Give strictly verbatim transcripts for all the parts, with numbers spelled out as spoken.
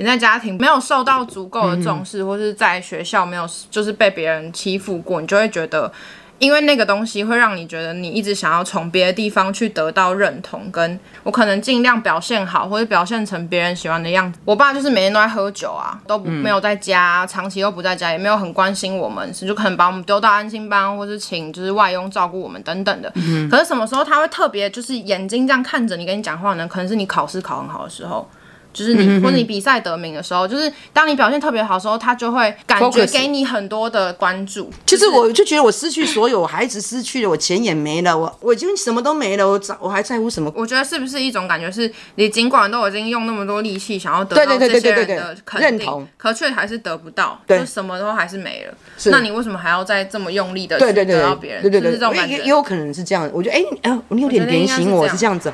原在家庭没有受到足够的重视，嗯、或是在学校没有就是被别人欺负过，你就会觉得，因为那个东西会让你觉得你一直想要从别的地方去得到认同，跟我可能尽量表现好，或者表现成别人喜欢的样子。我爸就是每天都在喝酒啊，都不没有在家，长期都不在家，也没有很关心我们，就可能把我们丢到安心班，或是请就是外佣照顾我们等等的。嗯、可是什么时候他会特别就是眼睛这样看着你跟你讲话呢？可能是你考试考很好的时候。就是你或者你比赛得名的时候，就是当你表现特别好的时候，他就会感觉给你很多的关注。就是、其实我就觉得我失去所有，我孩子失去了，我钱也没了，我我已经什么都没了，我我还在乎什么？我觉得是不是一种感觉是，你尽管都已经用那么多力气想要得到这些人的肯定，认同，可却还是得不到，就什么都还是没了。那你为什么还要再这么用力的得到别人？对对对，是这种感觉，也有可能是这样。我觉得哎、欸啊，你有点点醒我，是这样子。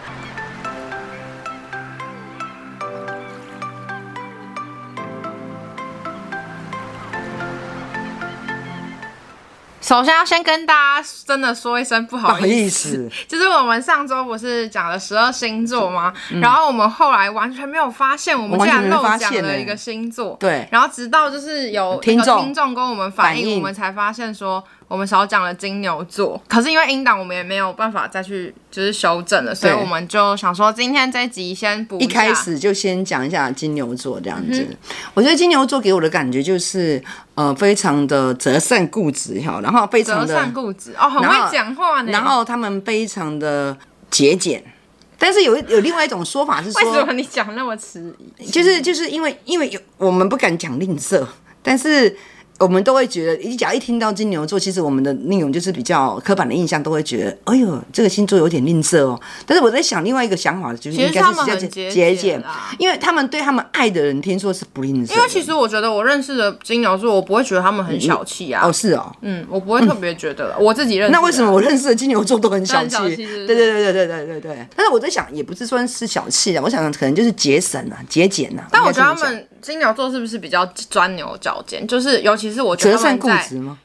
首先要先跟大家真的说一声不好意思，就是我们上周不是讲了十二星座吗、嗯？然后我们后来完全没有发现，我们竟然漏讲了一个星座。对，然后直到就是有那个听众跟我们反映，我们才发现说我们少讲了金牛座。可是因为音档我们也没有办法再去就是修正了，所以我们就想说今天这集先补一下。一开始就先讲一下金牛座这样子。嗯、我觉得金牛座给我的感觉就是。呃，非常的择善固执哈，然后非常的择善固执哦，很会讲话呢。然后他们非常的节俭，但是有有另外一种说法是说，为什么你讲那么迟疑？就是就是因为因为有我们不敢讲吝啬，但是我们都会觉得，一讲一听到金牛座，其实我们的那种就是比较刻板的印象，都会觉得，哎呦，这个星座有点吝啬哦。但是我在想另外一个想法，就是应该是比较节俭，因为他们对他们爱的人，听说是不吝啬。因为其实我觉得我认识的金牛座，我不会觉得他们很小气啊。嗯、哦，是哦，嗯，我不会特别觉得、嗯，我自己认识的。那为什么我认识的金牛座都很小气？对对对对对对对对。但是我在想，也不是算是小气啊，我想可能就是节省啊，节俭啊。但我觉得他们金牛座是不是比较钻牛角尖？就是尤其。其实我觉得他们在，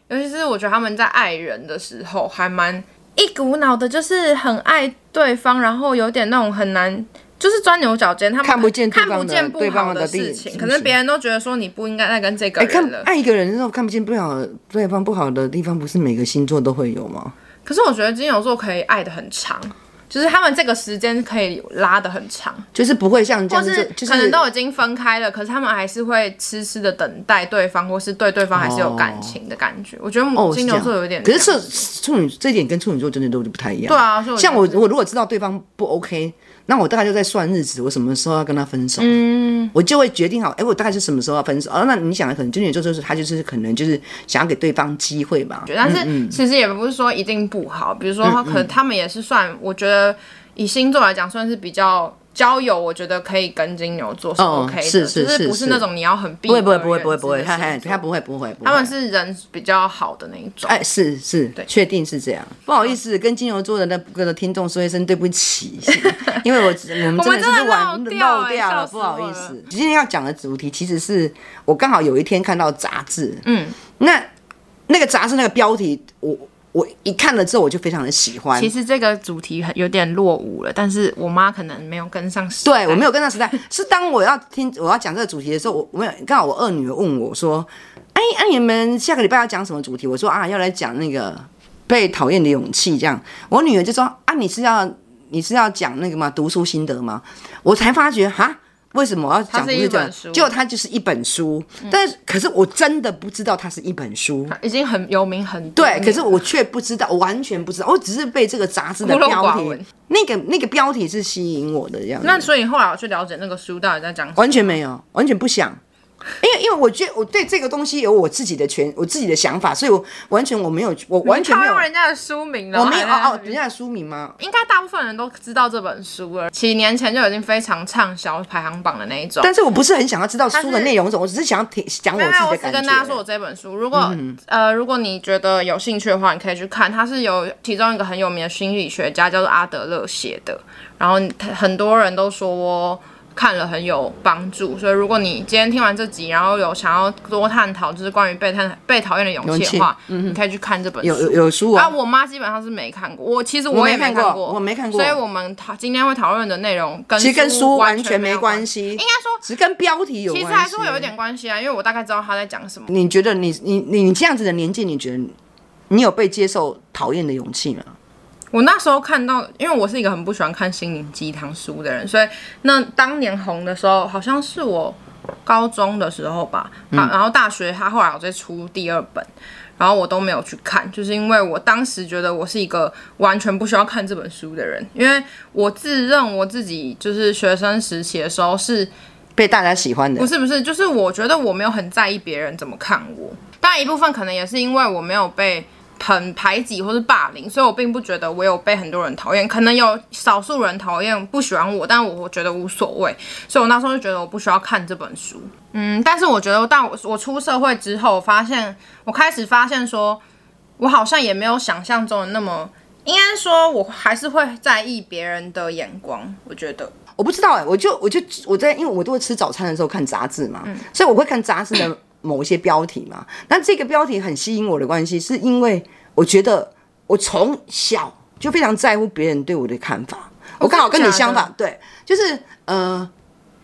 尤其是我觉得他们在爱人的时候，还蛮一股脑的，就是很爱对方，然后有点那种很难，就是钻牛角尖。他们看不见看不见不好的事情，可是别人都觉得说你不应该再跟这个人了。欸、看爱一个人的时候，看不见不好的对方不好的地方，不是每个星座都会有吗？可是我觉得金牛座可以爱得很长。就是他们这个时间可以拉得很长，就是不会像这样子，就是可能都已经分开了，可是他们还是会痴痴的等待对方，或是对对方还是有感情的感觉。哦、我觉得金牛座有点、哦，可是处女这一点跟处女座真的都不太一样。对啊，我像我我如果知道对方不 OK， 那我大概就在算日子，我什么时候要跟他分手，嗯，我就会决定好，哎、欸，我大概是什么时候要分手。哦、那你想的可能金牛座就是他就是可能就是想要给对方机会吧，但是其实也不是说一定不好，比如说他可能他们也是算，嗯嗯我觉得。以星座来讲，算是比较交友，我觉得可以跟金牛座是 OK 的，哦、是是是就是不是那种你要很避讳，不会不会不会不会，他他不会不会，他们是人比较好的那一种，哎，是是，确定是这样。不好意思，跟金牛座的那个听众说一声对不起，因为我我们真的是玩漏掉了，不好意思。今天要讲的主题其实是我刚好有一天看到杂志，嗯，那那个杂志那个标题我。我一看了之后，我就非常的喜欢。其实这个主题有点落伍了，但是我妈可能没有跟上时代。对，我没有跟上时代，是当我要听我要讲这个主题的时候，我没有刚好我二女儿问我说：“哎、欸、哎、啊，你们下个礼拜要讲什么主题？”我说：“啊，要来讲那个被讨厌的勇气。”这样，我女儿就说：“啊，你是要你是要讲那个吗？读书心得吗？”我才发觉哈。为什么我要讲这个？就它就是一本书，嗯、但是可是我真的不知道它是一本书，已经很有名很多对，可是我却不知道，我完全不知道，我只是被这个杂志的标题，那个那个标题是吸引我的这样子。那所以后来我去了解那个书到底在讲什么，完全没有，完全不想，因为因为我觉得我对这个东西有我自己的权，我自己的想法，所以我完全我没有，我完全没有人家的书名了，我没有哦，人家的书名吗？应该大部分人都知道这本书了，几年前就已经非常畅销排行榜的那一种。但是我不是很想要知道书的内容，我只是想要讲我自己的感觉。我只跟大家说我这本书，如果、嗯、呃如果你觉得有兴趣的话，你可以去看，它是由其中一个很有名的心理学家叫做阿德勒写的，然后很多人都说我。看了很有帮助。所以如果你今天听完这集，然后有想要多探讨就是关于被探被讨厌的勇气的话，嗯、你可以去看这本书。有有书、哦、啊，我妈基本上是没看过，我其实我也没看过，我没看 过, 没看过所以我们今天会讨论的内容跟其实跟书完全没关系，应该说只跟标题有关系，其实还是会有一点关系啊，因为我大概知道他在讲什么。你觉得你你你这样子的年纪，你觉得你有被接受讨厌的勇气吗？我那时候看到，因为我是一个很不喜欢看心灵鸡汤书的人，所以那当年红的时候，好像是我高中的时候吧，嗯、然后大学他后来有再出第二本，然后我都没有去看，就是因为我当时觉得我是一个完全不需要看这本书的人，因为我自认我自己就是学生时期的时候是被大家喜欢的，不是不是，就是我觉得我没有很在意别人怎么看我，当然一部分可能也是因为我没有被很排挤或是霸凌，所以我并不觉得我有被很多人讨厌，可能有少数人讨厌不喜欢我，但我觉得无所谓，所以我那时候就觉得我不需要看这本书。嗯，但是我觉得到 我, 我出社会之后，我发现我开始发现说我好像也没有想象中的那么，应该说我还是会在意别人的眼光。我觉得我不知道耶、欸、我就我就我在因为我都会吃早餐的时候看杂志嘛、嗯、所以我会看杂志的某一些标题嘛，那这个标题很吸引我的关系，是因为我觉得我从小就非常在乎别人对我的看法。我刚好跟你相反，对，就是呃，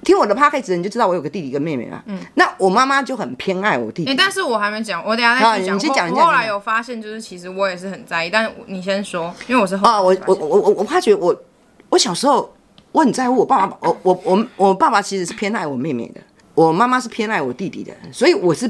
听我的 podcast 你就知道我有个弟弟跟妹妹嘛。嗯，那我妈妈就很偏爱我弟弟。欸、但是我还没讲，我等一下再讲。啊、我, 我后来有发现，就是其实我也是很在意，但你先说，因为我是后啊，我我我我我发觉我我小时候我很在乎我爸爸，我我我我爸爸其实是偏爱我妹妹的。我妈妈是偏爱我弟弟的，所以我是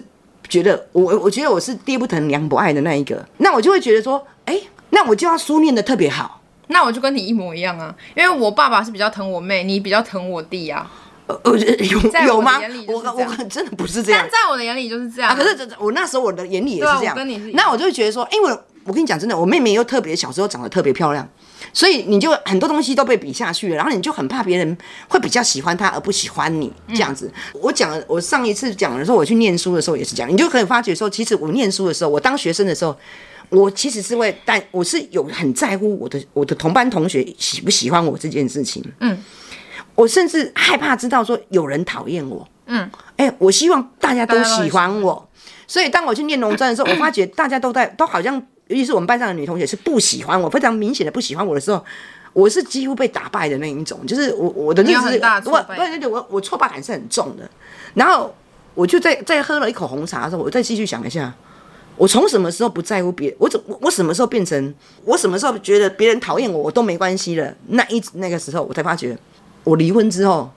觉得我我觉得我是爹不疼娘不爱的那一个，那我就会觉得说，哎，那我就要书念得特别好，那我就跟你一模一样啊，因为我爸爸是比较疼我妹，你比较疼我弟啊。呃呃，有有吗？我我真的不是这样，但在我的眼里就是这样啊。可是我那时候我的眼里也是这样，对啊，我跟你是一样。那我就会觉得说，哎，我我跟你讲真的，我妹妹又特别小时候长得特别漂亮。所以你就很多东西都被比下去了，然后你就很怕别人会比较喜欢他而不喜欢你这样子。嗯、我讲，我上一次讲的时候，我去念书的时候也是讲，你就可以发觉说，其实我念书的时候，我当学生的时候，我其实是会，但我是有很在乎我的我的同班同学喜不喜欢我这件事情。嗯，我甚至害怕知道说有人讨厌我。嗯，哎、欸，我希望大家都喜欢我。所以当我去念农专的时候，我发觉大家都在都好像。尤其是我们班上的女同学是不喜欢我，非常明显的不喜欢我的时候，我是几乎被打败的那一种，就是我我的日子，我我我我挫败感是很重的。然后我就在在喝了一口红茶的时候，我再继续想一下，我从什么时候不在乎别人？我怎我什么时候变成我什么时候觉得别人讨厌我，我都没关系了？那一那个时候，我才发觉，我离婚之后。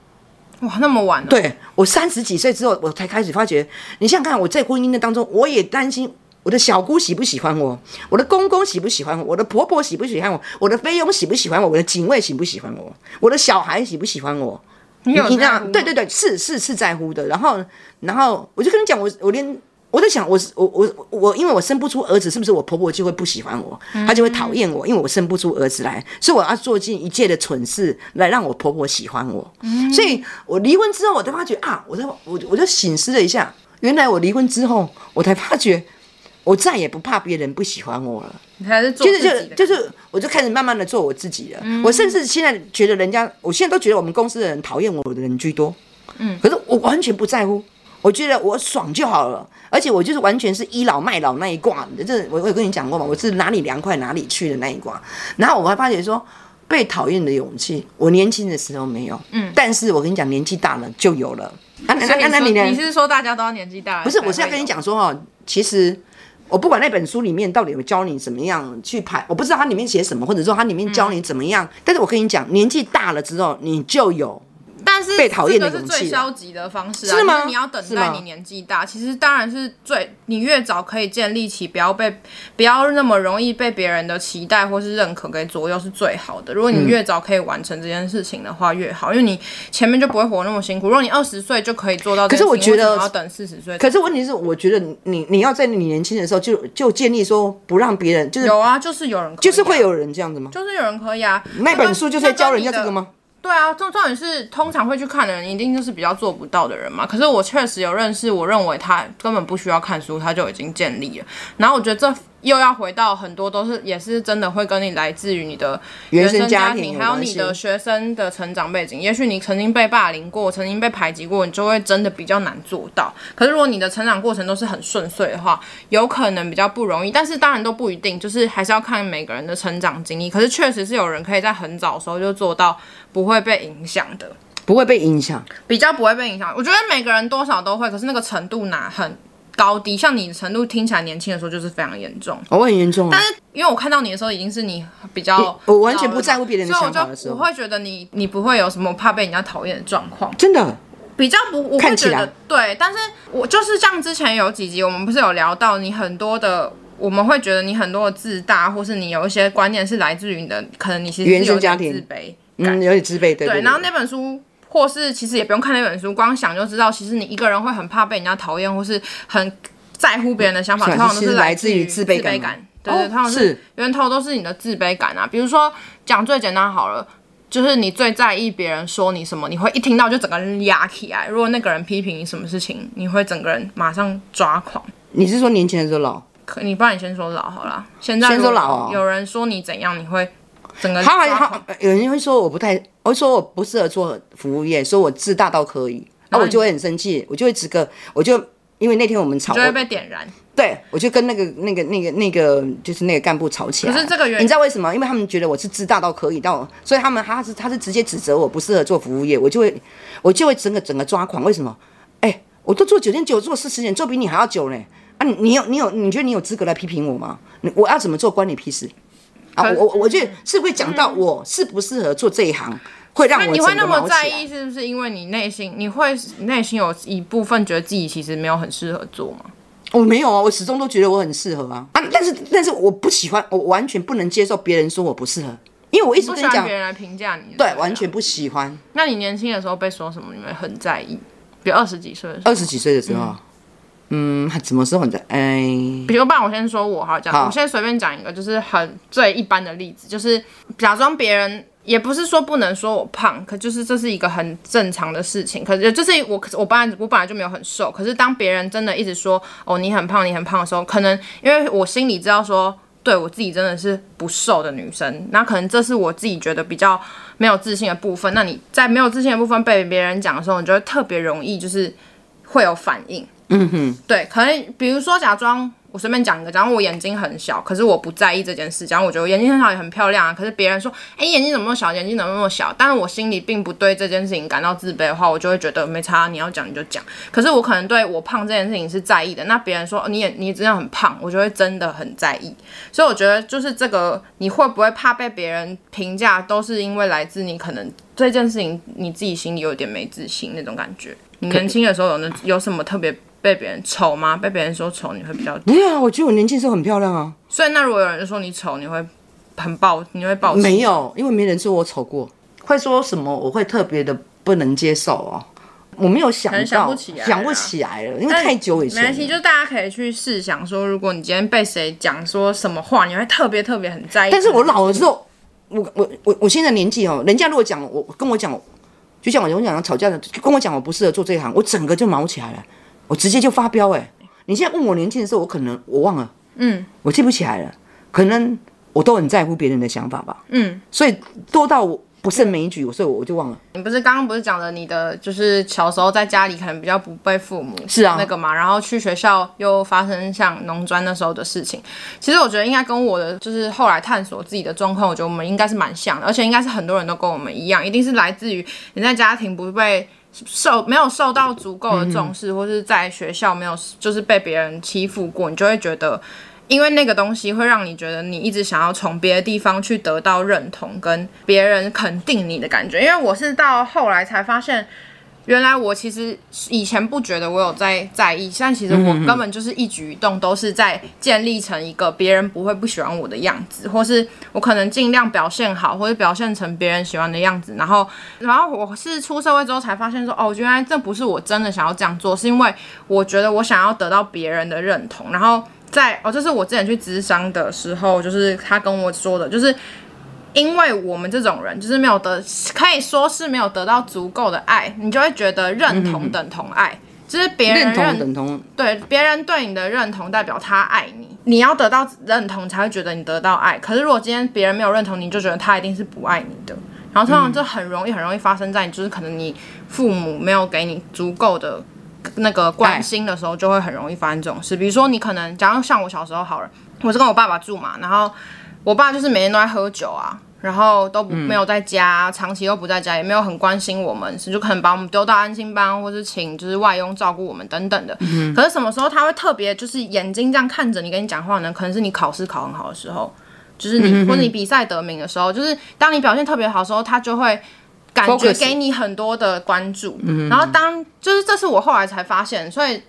哇，那么晚了？对，我三十几岁之后，我才开始发觉。你想想看，我在婚姻的当中，我也担心。我的小姑喜不喜欢我？我的公公喜不喜欢我？我的婆婆喜不喜欢我？我的菲佣喜不喜欢我？我的警卫喜不喜欢我？我的小孩喜不喜欢我？你有在乎？对对对，是是是在乎的。然后，然后我就跟你讲，我我连我在想，我我我我，因为我生不出儿子，是不是我婆婆就会不喜欢我？她就会讨厌我，因为我生不出儿子来，所以我要做尽一切的蠢事来让我婆婆喜欢我。嗯、所以我离婚之后，我才发觉啊，我才我我就省思了一下，原来我离婚之后，我才发觉。我再也不怕别人不喜欢我了，你还是做自己的，就是就是，我就开始慢慢的做我自己了。嗯、我甚至现在觉得人家，我现在都觉得我们公司的人讨厌我的人居多，嗯，可是我完全不在乎，我觉得我爽就好了。而且我就是完全是倚老卖老那一挂，这我有跟你讲过嘛，我是哪里凉快哪里去的那一挂。然后我还发觉说，被讨厌的勇气，我年轻的时候没有，嗯，但是我跟你讲，年纪大了就有了。啊，那那那你呢？你是说大家都要年纪大了？不是，我是要跟你讲说哦，其实。我不管那本书里面到底有教你怎么样去排，我不知道它里面写什么，或者说它里面教你怎么样。嗯、但是我跟你讲，年纪大了之后，你就有被讨厌的勇气。但是这个是最消极的方式、啊，是吗？就是、你要等待你年纪大，其实当然是最你越早可以建立起不要被不要那么容易被别人的期待或是认可给左右是最好的。如果你越早可以完成这件事情的话，越好，因为你前面就不会活那么辛苦。如果你二十岁就可以做到这件事情，可是我觉得要等四十岁。可是问题是，我觉得你你要在你年轻的时候就就建立说不让别人就是有啊，就是有人可以、啊、就是会有人这样子吗？就是有人可以啊。那本书就是在教人家这个吗？对啊，重点是通常会去看的人，一定就是比较做不到的人嘛。可是我确实有认识，我认为他根本不需要看书，他就已经建立了。然后我觉得这又要回到很多都是也是真的会跟你来自于你的原生家庭，还有你的学生的成长背景。也许你曾经被霸凌过，曾经被排挤过，你就会真的比较难做到。可是如果你的成长过程都是很顺遂的话，有可能比较不容易。但是当然都不一定，就是还是要看每个人的成长经历。可是确实是有人可以在很早的时候就做到不会被影响的，不会被影响，比较不会被影响。我觉得每个人多少都会，可是那个程度哪很高低，像你的程度听起来年轻的时候就是非常严重，我、哦、很严重、啊。但是因为我看到你的时候已经是你比较，我完全不在乎别人的想法的时候，所以我就我会觉得你你不会有什么怕被人家讨厌的状况，真的比较不，我会觉得对。但是我就是像之前有几集我们不是有聊到你很多的。我们会觉得你很多的自大，或是你有一些观念是来自于你的，可能你其实有点自卑，嗯，有点自卑，对。对，然后那本书，或是其实也不用看那本书，光想就知道，其实你一个人会很怕被人家讨厌，或是很在乎别人的想法，嗯、通常都是来自于自卑感。对对，通常是源头都是你的自卑感啊。比如说讲最简单好了。就是你最在意别人说你什么，你会一听到就整个人压起来。如果那个人批评你什么事情，你会整个人马上抓狂。你是说年轻还是老？可你不然你先说老好了。现在先说老、哦。有人说你怎样，你会整个人抓狂。有人会说我不太，我说我不适合做服务业，说我自大到可以，然后我就会很生气，我就会直个，我就因为那天我们吵，就会被点燃。对，我就跟那个、那个、那个、那个，就是那个干部吵起来。可是这个原因，你知道为什么？因为他们觉得我是自大到可以到，所以他们他是他是直接指责我不适合做服务业，我就会我就会整个整个抓狂。为什么？哎，我都做九点九，做四十年，做比你还要久呢。啊，你有你有，你觉得你有资格来批评我吗？我要怎么做关你屁事啊！我我觉得是会讲到我适不适合做这一行。会让我整个毛起来。那你会那么在意，是不是因为你内心，你会内心有一部分觉得自己其实没有很适合做吗？我、哦、没有啊，我始终都觉得我很适合 啊, 啊但是但是我不喜欢，我完全不能接受别人说我不适合，因为我一直跟你讲，不喜欢别人来评价你，对，完全不喜欢。那你年轻的时候被说什么，你们很在意？比如二十几岁的时候，二十几岁的时候，嗯，嗯什么时候很在意？哎，比如不然我先说我好讲，我先随便讲一个，就是很最一般的例子，就是假装别人。也不是说不能说我胖，可就是这是一个很正常的事情。可是就是我我本来我本来就没有很瘦，可是当别人真的一直说哦你很胖你很胖的时候，可能因为我心里知道说对我自己真的是不瘦的女生，那可能这是我自己觉得比较没有自信的部分。那你在没有自信的部分被别人讲的时候，你就会特别容易就是会有反应。嗯哼，对，可能比如说假装。我随便讲一个，假如我眼睛很小，可是我不在意这件事。假如我觉得我眼睛很小也很漂亮啊，可是别人说，哎、欸，眼睛怎么那么小，眼睛怎么那么小？但是我心里并不对这件事情感到自卑的话，我就会觉得没差，你要讲你就讲。可是我可能对我胖这件事情是在意的，那别人说你眼你真的很胖，我就会真的很在意。所以我觉得就是这个，你会不会怕被别人评价，都是因为来自你可能对这件事情你自己心里有点没自信那种感觉。你年轻的时候有那有什么特别？被别人丑吗？被别人说丑，你会比较不是啊？我觉得我年轻的时候很漂亮啊。所以那如果有人说你丑，你会很暴，你会暴？没有，因为没人说我丑过。会说什么？我会特别的不能接受哦。我没有想到，想不起来，想不起来了，因为太久以前了。没关系，就大家可以去试想说，如果你今天被谁讲说什么话，你会特别特别很在意。但是我老了之后，我我我我现在年纪哦，人家如果讲我跟我讲，就像我我讲吵架的，跟我讲我不适合做这一行，我整个就毛起来了。我直接就发飙哎、欸！你现在问我年轻的时候，我可能我忘了，嗯，我记不起来了，可能我都很在乎别人的想法吧，嗯，所以多到我不胜枚举，所以我就忘了。你不是刚刚不是讲了你的就是小时候在家里可能比较不被父母是啊那个嘛，然后去学校又发生像农专那时候的事情。其实我觉得应该跟我的就是后来探索自己的状况，我觉得我们应该是蛮像的，而且应该是很多人都跟我们一样，一定是来自于你在家庭不被。受没有受到足够的重视，或是在学校没有就是被别人欺负过，你就会觉得，因为那个东西会让你觉得你一直想要从别的地方去得到认同跟别人肯定你的感觉。因为我是到后来才发现，原来我其实以前不觉得我有在在意，但其实我根本就是一举一动都是在建立成一个别人不会不喜欢我的样子，或是我可能尽量表现好，或是表现成别人喜欢的样子。然后，然后我是出社会之后才发现说，哦，原来这不是我真的想要这样做，是因为我觉得我想要得到别人的认同。然后在哦，这是我之前去咨商的时候，就是他跟我说的，就是。因为我们这种人就是没有得，可以说是没有得到足够的爱，你就会觉得认同等同爱，嗯、就是别人认同等同对别人对你的认同代表他爱你，你要得到认同才会觉得你得到爱。可是如果今天别人没有认同你，就觉得他一定是不爱你的。然后通常这很容易很容易发生在你就是可能你父母没有给你足够的那个关心的时候，就会很容易发生这种事。比如说你可能假如像我小时候好了，我是跟我爸爸住嘛，然后我爸就是每天都在喝酒啊，然后都不、嗯、没有在家，长期都不在家，也没有很关心我们，就可能把我们丢到安心班，或是请就是外佣照顾我们等等的。嗯、可是什么时候他会特别就是眼睛这样看着你跟你讲话呢？可能是你考试考很好的时候，就是你、嗯、或者你比赛得名的时候，就是当你表现特别好的时候，他就会感觉给你很多的关注。嗯、然后当就是这是我后来才发现，所以。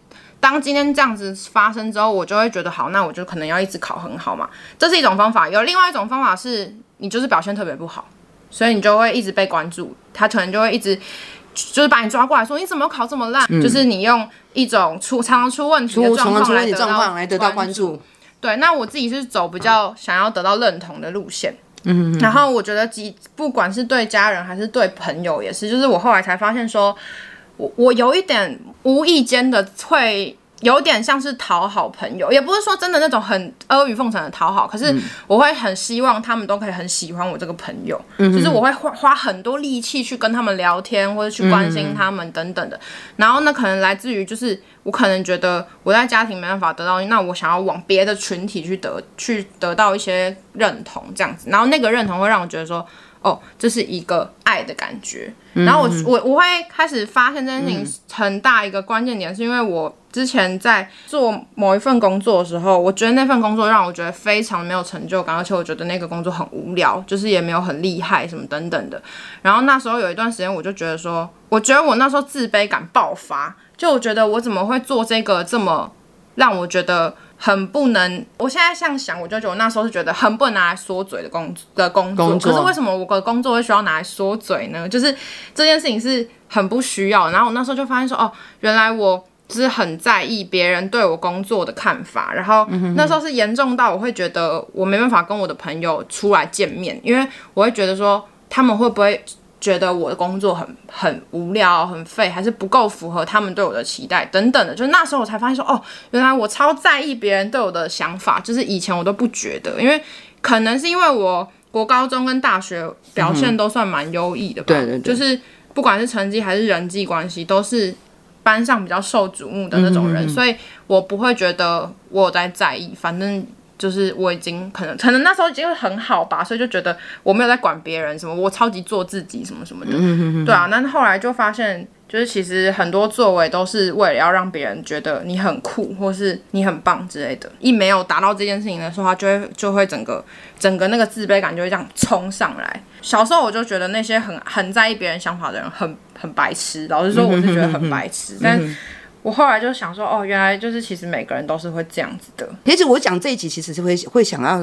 当今天这样子发生之后，我就会觉得好，那我就可能要一直考很好嘛，这是一种方法。有另外一种方法是，你就是表现特别不好，所以你就会一直被关注，他可能就会一直就是把你抓过来说，你怎么考这么烂？嗯、就是你用一种出常常出问题的状况来得到来得到关注。对，那我自己是走比较想要得到认同的路线。嗯，然后我觉得不管是对家人还是对朋友也是，就是我后来才发现说。我, 我有一点无意间的会有点像是讨好朋友，也不是说真的那种很阿谀奉承的讨好，可是我会很希望他们都可以很喜欢我这个朋友，嗯、就是我会花很多力气去跟他们聊天或者去关心他们等等的。嗯、然后呢，可能来自于就是我可能觉得我在家庭没办法得到，那我想要往别的群体去得去得到一些认同这样子，然后那个认同会让我觉得说。哦，这是一个爱的感觉。嗯、然后我我我会开始发现这件事情很大一个关键点，是因为我之前在做某一份工作的时候，我觉得那份工作让我觉得非常没有成就感，而且我觉得那个工作很无聊，就是也没有很厉害什么等等的。然后那时候有一段时间，我就觉得说，我觉得我那时候自卑感爆发，就我觉得我怎么会做这个这么让我觉得。很不能，我现在像想，我就觉得我那时候是觉得很不能拿来说嘴的工的工作，工作可是为什么我的工作会需要拿来说嘴呢？就是这件事情是很不需要。然后我那时候就发现说，哦，原来我就是很在意别人对我工作的看法。然后那时候是严重到我会觉得我没办法跟我的朋友出来见面，因为我会觉得说他们会不会。觉得我的工作很很无聊、很废，还是不够符合他们对我的期待等等的。就那时候我才发现说，哦，原来我超在意别人对我的想法，就是以前我都不觉得，因为可能是因为我国高中跟大学表现都算蛮优异的吧，嗯、对对对，就是不管是成绩还是人际关系，都是班上比较受瞩目的那种人，嗯嗯嗯所以我不会觉得我有在在意，反正。就是我已经可能可能那时候已经很好吧，所以就觉得我没有在管别人什么，我超级做自己什么什么的，对啊。但后来就发现，就是其实很多作为都是为了要让别人觉得你很酷或是你很棒之类的。一没有达到这件事情的时候，他就会就会整个整个那个自卑感就会这样冲上来。小时候我就觉得那些很很在意别人想法的人很很白痴，老实说我是觉得很白痴，但。我后来就想说，哦，原来就是其实每个人都是会这样子的。其实我讲这一集，其实是会会想要，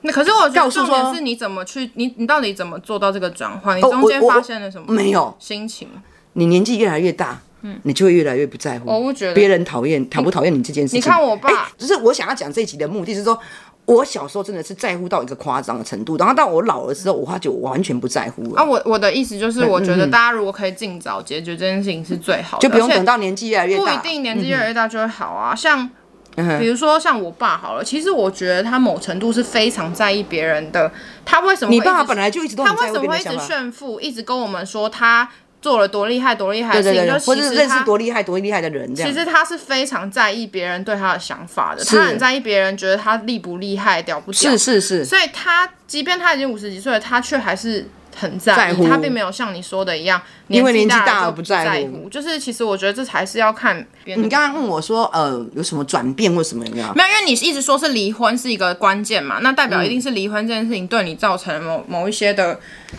那可是我觉得重点是你怎么去，你你到底怎么做到这个转换？你中间发现了什么？没有心情。你年纪越来越大，嗯，你就会越来越不在乎。我不觉得别人讨厌，讨不讨厌你这件事情。你看我爸，欸、就是我想要讲这一集的目的是说。我小时候真的是在乎到一个夸张的程度，然后到我老了之后，我发觉我完全不在乎了。啊，我我的意思就是，我觉得大家如果可以尽早解决这件事情是最好的，就不用等到年纪越来越大。不一定年纪越来越大就会好啊，嗯、像比如说像我爸好了，其实我觉得他某程度是非常在意别人的。他为什么會一直？你爸本来就一直都很在乎别人的想法。他为什么会一直炫富，一直跟我们说他？做了多厉害多厉害的事情，或者认识多厉害多厉害的人这样。其实他是非常在意别人对他的想法的，他很在意别人觉得他厉不厉害、屌不屌。是是是。所以他即便他已经五十几岁了，他却还是很在乎。他并没有像你说的一样，因为年纪大了不在乎。就是其实我觉得这才是要看别人。你刚刚问我说，呃，有什么转变或什么有没有？没有，因为你一直说是离婚是一个关键嘛，那代表一定是离婚这件事情对你造成某某一些的。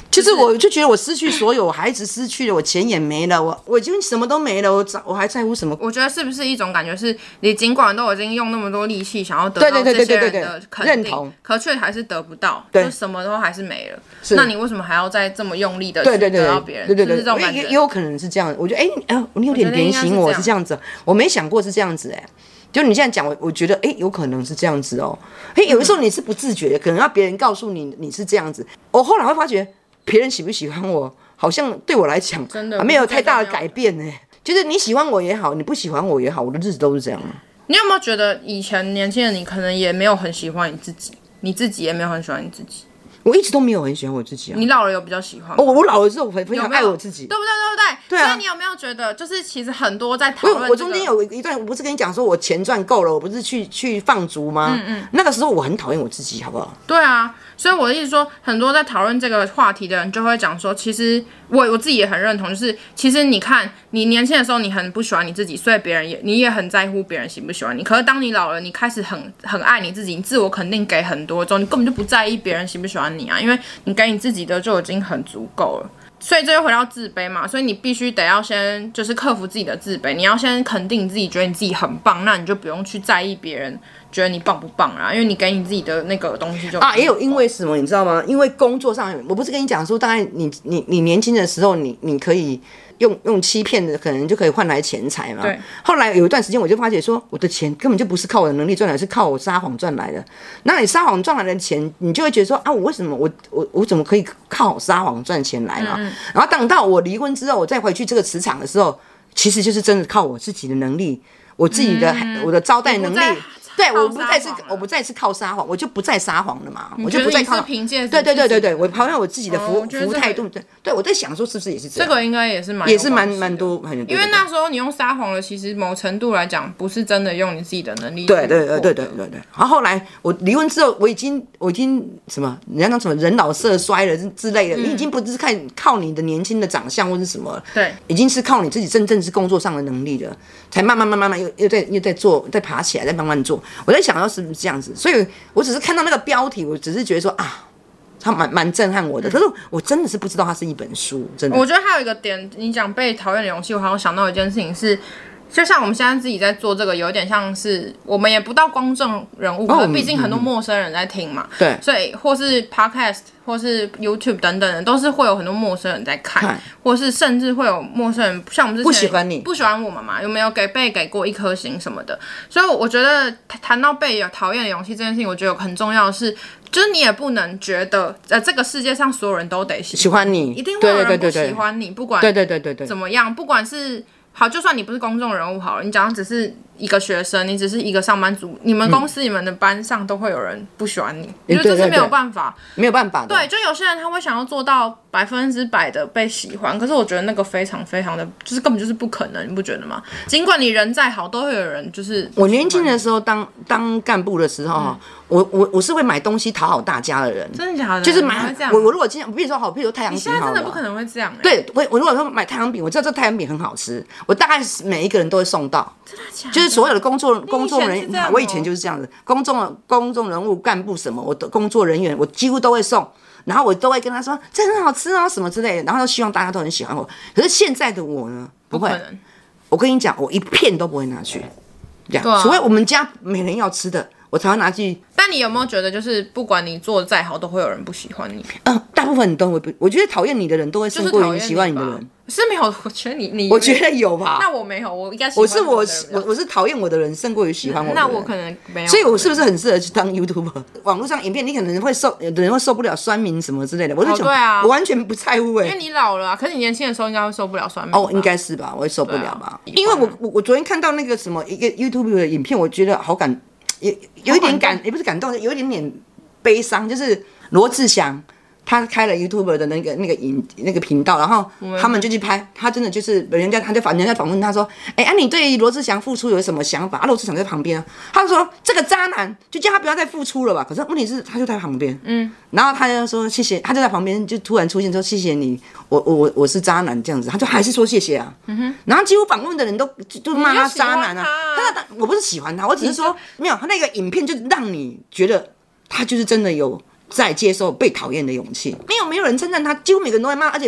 就是我就觉得我失去所有，我孩子失去了，我钱也没了，我我已经什么都没了，我我还在乎什么？我觉得是不是一种感觉是，你尽管都已经用那么多力气想要得到这些人的肯定，认同，可却还是得不到，就什么都还是没了。那你为什么还要再这么用力的得到别人？对对对，是这种感觉。也有可能是这样，我觉得哎、欸啊，你有点点醒我，我是这样子，我没想过是这样子哎、欸。就你现在讲，我我觉得，哎、欸，有可能是这样子哦、喔。哎、欸，有的时候你是不自觉的，可能要别人告诉你你是这样子。我后来会发觉，别人喜不喜欢我，好像对我来讲，真的、啊、没有太大的改变呢、欸。就是你喜欢我也好，你不喜欢我也好，我的日子都是这样。你有没有觉得以前年轻人你可能也没有很喜欢你自己，你自己也没有很喜欢你自己？我一直都没有很喜欢我自己啊。你老了有比较喜欢吗？哦，我老了之后我非常爱我自己，有有对不对？对不对？对啊。所以你有没有觉得，就是其实很多在讨论、這個，我中间有一段，我不是跟你讲说我钱赚够了，我不是去去放逐吗？嗯嗯。那个时候我很讨厌我自己，好不好？对啊。所以我一直说，很多在讨论这个话题的人就会讲说，其实我我自己也很认同，就是其实你看，你年轻的时候你很不喜欢你自己，所以别人也你也很在乎别人喜不喜欢你。可是当你老了，你开始很很爱你自己，你自我肯定给很多之后，你根本就不在意别人喜不喜欢你。你啊，因为你给你自己的就已经很足够了，所以这又回到自卑嘛，所以你必须得要先就是克服自己的自卑，你要先肯定你自己，觉得你自己很棒，那你就不用去在意别人觉得你棒不棒啦，因为你给你自己的那个东西就啊，也有因为什么你知道吗？因为工作上，我不是跟你讲说，大概你你你年轻的时候你，你你可以用用欺骗的，可能就可以换来钱财嘛。对。后来有一段时间，我就发觉说，我的钱根本就不是靠我的能力赚来，是靠我撒谎赚来的。那你撒谎赚来的钱，你就会觉得说啊，我为什么我我我怎么可以靠撒谎赚钱来嘛？嗯嗯。然后等到我离婚之后，我再回去这个职场的时候，其实就是真的靠我自己的能力，我自己的、嗯、我的招待能力。对，我不再是，我不再是靠撒谎，我就不再撒谎了嘛，我就不再靠。凭借对对对对对，我好像我自己的服务、哦这个、服务态度，对对，我在想说是不是也是这样？这个应该也是蛮也是蛮蛮多很多，因为那时候你用撒谎了，其实某程度来讲，不是真的用你自己的能力。对对对对对对对。然后后来我离婚之后，我已经我已经什么，人家讲什么人老色衰了之类的，嗯、你已经不是看靠你的年轻的长相或是什么，对，已经是靠你自己真正是工作上的能力了，才慢慢慢慢慢又又在又在做，再爬起来，再慢慢做。我在想要是不是这样子，所以我只是看到那个标题，我只是觉得说啊，它蛮蛮震撼我的。可是我真的是不知道它是一本书，真的。我觉得还有一个点，你讲被讨厌的勇气，我好像想到一件事情是，就像我们现在自己在做这个，有点像是我们也不到公众人物，可毕竟很多陌生人在听嘛，对、哦，所以或是 podcast 或是 YouTube 等等的，都是会有很多陌生人在看，或是甚至会有陌生人像我们之前不喜欢你，不喜欢我们嘛，有没有给被给过一颗星什么的？所以我觉得谈到被讨厌的勇气这件事情，我觉得很重要的是。就是你也不能觉得，呃，这个世界上所有人都得喜欢喜欢你，一定会有人不喜欢你，不管对对对对对怎么样，不管是好，就算你不是公众人物好了，你讲只是一个学生，你只是一个上班族，你们公司、嗯、你们的班上都会有人不喜欢你，因为、嗯、这是没有办法，对对对对没有办法的。对，就有些人他会想要做到百分之百的被喜欢，可是我觉得那个非常非常的，就是根本就是不可能，你不觉得吗？尽管你人再好，都会有人就是。我年轻的时候当当干部的时候。嗯我我我是会买东西讨好大家的人，真的假的？就是买我我如果今天，比如说好，比如说太阳饼，你现在真的不可能会这样、欸。对，我我如果说买太阳饼，我知道这太阳饼很好吃，我大概每一个人都会送到。真的假的？就是所有的工作工作人员，我以前就是这样子，公众公众人物、干部什么，我的工作人员，我几乎都会送。然后我都会跟他说这很好吃哦，什么之类的，然后希望大家都很喜欢我。可是现在的我呢，不会。不可能我跟你讲，我一片都不会拿去，这样，除非、啊、我们家每人要吃的。我常常拿去，但你有没有觉得，就是不管你做的再好，都会有人不喜欢你？嗯、呃，大部分人都会不，我觉得讨厌你的人都会胜过于喜欢你的人。是没有，我觉得你你，我觉得有吧？那我没有，我应该喜欢我我是我我我是讨厌我的人胜过于喜欢我的人。那我可能没有，所以我是不是很适合去当 YouTuber？ 网络上影片你可能会受，有的人会受不了酸民什么之类的。我就觉得、哦啊、我完全不在乎哎、欸，因为你老了、啊，可是你年轻的时候应该会受不了酸民哦，应该是吧？我会受不了吧？啊、因为我我我昨天看到那个什么一个 YouTuber 的影片，我觉得好感。有有一点感，也不是感动，有一点点悲伤。就是罗志祥，他开了 YouTuber 的那个那个影那个频道，然后他们就去拍，他真的就是人家他就反人家访问他说，哎、欸、啊，你对罗志祥付出有什么想法？啊，罗志祥在旁边、啊，他说这个渣男就叫他不要再付出了吧。可是问题是，他就在旁边，嗯，然后他就说谢谢，他就在旁边就突然出现说谢谢你，我我我是渣男这样子，他就还是说谢谢啊，嗯哼，然后几乎访问的人都就骂他渣男啊。我不是喜欢他，我只是说没有他那个影片就让你觉得他就是真的有在接受被讨厌的勇气。没有没有人称赞他，几乎每个人都在骂，而且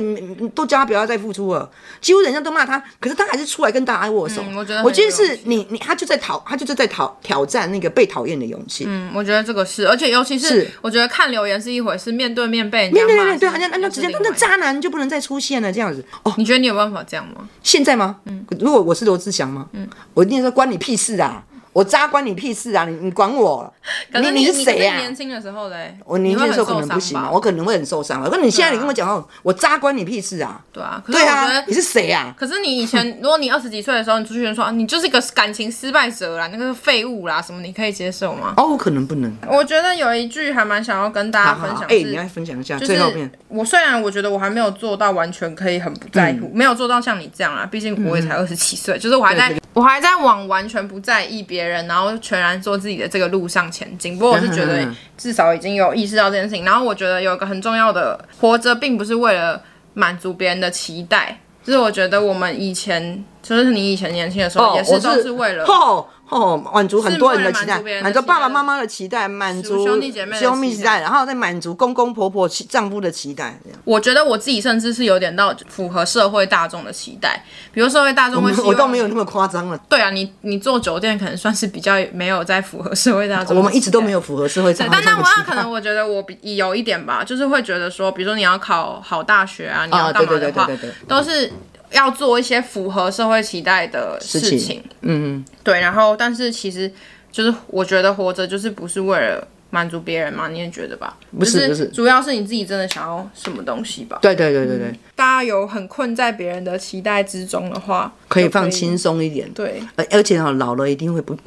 都叫他不要再付出了，几乎人家都骂他，可是他还是出来跟大家握手。嗯、我觉得我觉得是你你他就在讨他就是在讨挑战那个被讨厌的勇气。嗯，我觉得这个是，而且尤其 是, 是我觉得看留言是一回事，面对面被人家骂，面对面对人家那直接那渣男就不能再出现了这样子。哦，你觉得你有办法这样吗？现在吗？嗯，如果我是罗志祥吗？嗯，我一定说关你屁事啊！我渣关你屁事啊！你你管我？可是 你, 你, 你是谁啊？年轻的时候嘞，我年轻的时候可能不行嘛，我可能会很受伤了。可是你现在你跟我讲、啊、我渣关你屁事啊？对啊，可是我觉得、啊、你是谁啊？可是你以前，如果你二十几岁的时候，你出去说你就是一个感情失败者啦，那个废物啦什么，你可以接受吗？哦，我可能不能。我觉得有一句还蛮想要跟大家分享，哎、欸，你来分享一下、就是、最后面。我虽然我觉得我还没有做到完全可以很不在乎，嗯、没有做到像你这样啦，毕竟我也才二十七岁，就是我还在，對對對我还在往完全不在意别人。然后全然做自己的这个路上前进，不过我是觉得至少已经有意识到这件事情。然后我觉得有一个很重要的，活着并不是为了满足别人的期待，就是我觉得我们以前，就是你以前年轻的时候，也是都是为了、哦哦，满足很多人的期待，满足爸爸妈妈的期待，满足兄弟姐妹的期待，兄弟期待然后再满足公公婆婆丈夫的期待。我觉得我自己甚至是有点到符合社会大众的期待，比如社会大众会希望 我, 我倒没有那么夸张了。对啊，你你做酒店可能算是比较没有在符合社会大众的期待，我们一直都没有符合社会大众的期待。但那可能我觉得我比有一点吧，就是会觉得说，比如说你要考好大学啊，你要干嘛的话，啊、对对对对对对都是。要做一些符合社会期待的事情，事情嗯嗯，对，然后但是其实就是我觉得活着就是不是为了满足别人嘛，你也觉得吧？不是，不是，主要是你自己真的想要什么东西吧？对对对对对、嗯。大家有很困在别人的期待之中的话，可以放轻松一点。对，而且老了一定会不，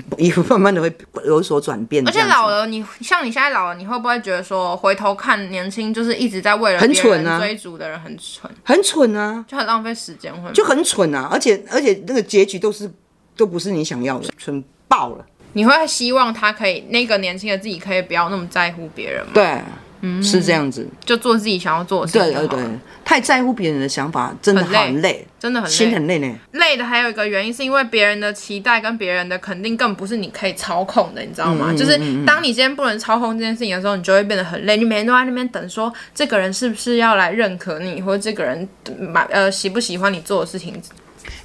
慢慢的会有所转变。而且老了，你像你现在老了，你会不会觉得说回头看年轻，就是一直在为了别人追逐的人很蠢，很蠢啊，就很浪费时间，就很蠢啊！而且而且那个结局都是都不是你想要的，蠢爆了。你会希望他可以那个年轻的自己可以不要那么在乎别人吗？对，嗯，是这样子，就做自己想要做的事情。对对对，太在乎别人的想法真的很累，很累真的很累，心很累呢。累的还有一个原因是因为别人的期待跟别人的肯定根本不是你可以操控的，你知道吗？嗯嗯嗯嗯，就是当你今天不能操控这件事情的时候，你就会变得很累，你每天都在那边等说这个人是不是要来认可你，或者这个人呃喜不喜欢你做的事情。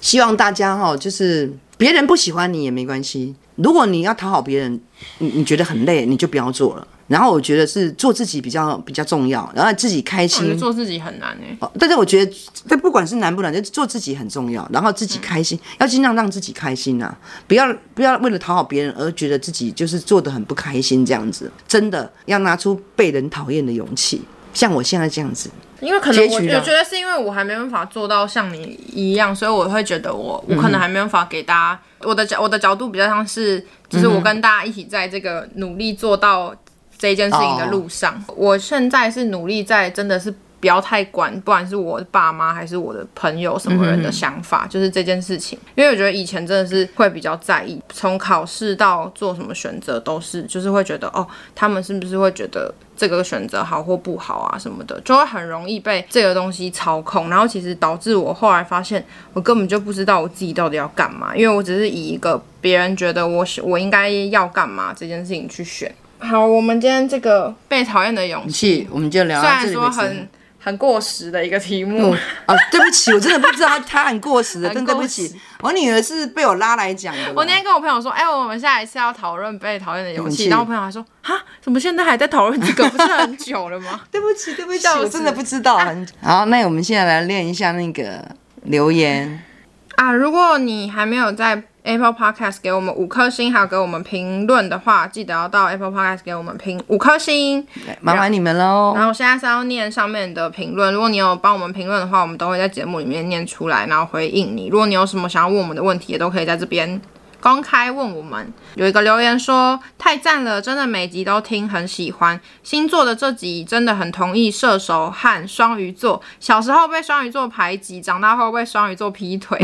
希望大家齁，就是别人不喜欢你也没关系，如果你要讨好别人， 你, 你觉得很累，你就不要做了。然后我觉得是做自己比较比较重要，然后自己开心。我觉得做自己很难耶、欸哦、但是我觉得但不管是难不难，就做自己很重要，然后自己开心、嗯、要尽量让自己开心啊，不要不要为了讨好别人而觉得自己就是做得很不开心，这样子真的要拿出被人讨厌的勇气，像我现在这样子。因为可能 我, 我觉得是因为我还没办法做到像你一样，所以我会觉得我我可能还没办法给大家、嗯、我的我的角度比较像是，就是我跟大家一起在这个努力做到这件事情的路上、哦、我现在是努力在真的是不要太管，不管是我爸妈还是我的朋友什么人的想法、嗯、就是这件事情，因为我觉得以前真的是会比较在意，从考试到做什么选择都是，就是会觉得哦，他们是不是会觉得这个选择好或不好啊什么的，就会很容易被这个东西操控，然后其实导致我后来发现我根本就不知道我自己到底要干嘛，因为我只是以一个别人觉得我我应该要干嘛这件事情去选。好，我们今天这个被讨厌的勇气我们就聊到这里，虽然说很很过时的一个题目、嗯啊、对不起，我真的不知道他很过时的真的对不起，我女儿是被我拉来讲的。我那天跟我朋友说哎、欸，我们下一次要讨论被讨厌的勇气，然后我朋友还说哈，怎么现在还在讨论这个，不是很久了吗？对不起对不起，我真的不知道很久、啊、好，那我们现在来练一下那个留言啊，如果你还没有在Apple Podcast 给我们五颗星还有给我们评论的话，记得要到 Apple Podcast 给我们评五颗星，麻烦你们咯。然后现在是要念上面的评论，如果你有帮我们评论的话，我们都会在节目里面念出来然后回应你，如果你有什么想要问我们的问题也都可以在这边公开问我们。有一个留言说太赞了，真的每集都听，很喜欢星座的这集，真的很同意射手和双鱼座，小时候被双鱼座排挤，长大后被双鱼座劈腿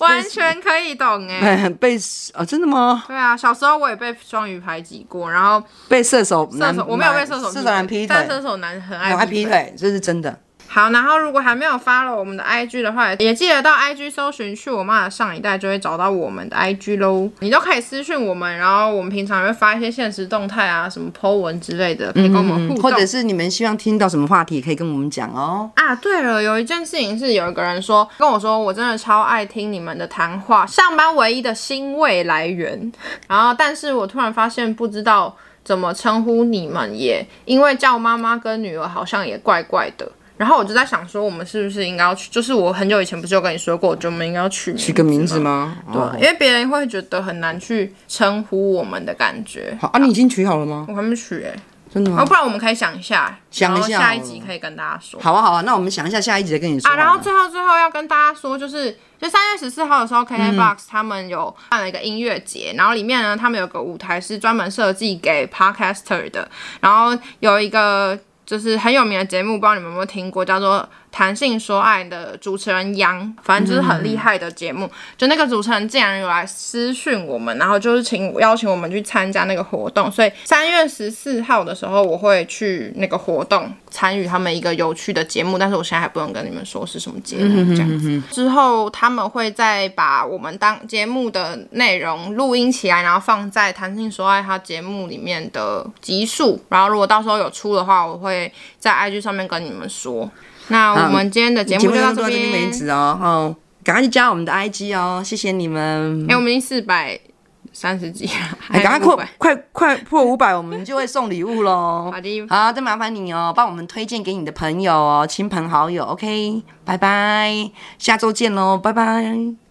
完全可以懂耶，被、哦、真的吗？对啊，小时候我也被双鱼排挤过，然后被射手男，射手我没有被射手男劈腿，但射手男很爱劈腿，这是真的。好，然后如果还没有 follow 我们的 I G 的话，也记得到 I G 搜寻去我妈的上一代，就会找到我们的 I G 咯。你都可以私讯我们，然后我们平常也会发一些限时动态啊，什么 po 文之类的，可以跟我们互动，或者是你们希望听到什么话题可以跟我们讲哦。啊对了，有一件事情是有一个人说跟我说，我真的超爱听你们的谈话，上班唯一的欣慰来源，然后但是我突然发现不知道怎么称呼你们耶，因为叫妈妈跟女儿好像也怪怪的，然后我就在想说，我们是不是应该要去？就是我很久以前不是有跟你说过，我觉得我们应该要取名字取个名字吗？对，哦、因为别人会觉得很难去称呼我们的感觉。好啊，你已经取好了吗？我还没取哎、欸，真的吗、啊？不然我们可以想一下，想一下，下一集可以跟大家说。好啊，好啊，那我们想一下，下一集再跟你说啊。然后最后最后要跟大家说，就是。就三月十四号的时候 ，K K B O X 他们有办了一个音乐节，嗯、然后里面呢，他们有个舞台是专门设计给 podcaster 的，然后有一个就是很有名的节目，不知道你们有没有听过，叫做谈性说爱的主持人杨，反正就是很厉害的节目。嗯、就那个主持人竟然有来私讯我们，然后就是请邀请我们去参加那个活动。所以三月十四号的时候，我会去那个活动参与他们一个有趣的节目，但是我现在还不能跟你们说是什么节目这样子。嗯哼嗯哼之后他们会再把我们当节目的内容录音起来，然后放在谈性说爱他节目里面的集数。然后如果到时候有出的话，我会在 I G 上面跟你们说。那我们今天的节目就到这边为止哦，哦，赶快去加我们的 I G 哦，谢谢你们。哎、欸，我们已经四百三十集了，哎，赶、欸、快破快快破五百，我们就会送礼物喽。好的，好，再麻烦你哦，帮我们推荐给你的朋友哦，亲朋好友 ，OK， 拜拜，下周见喽，拜拜。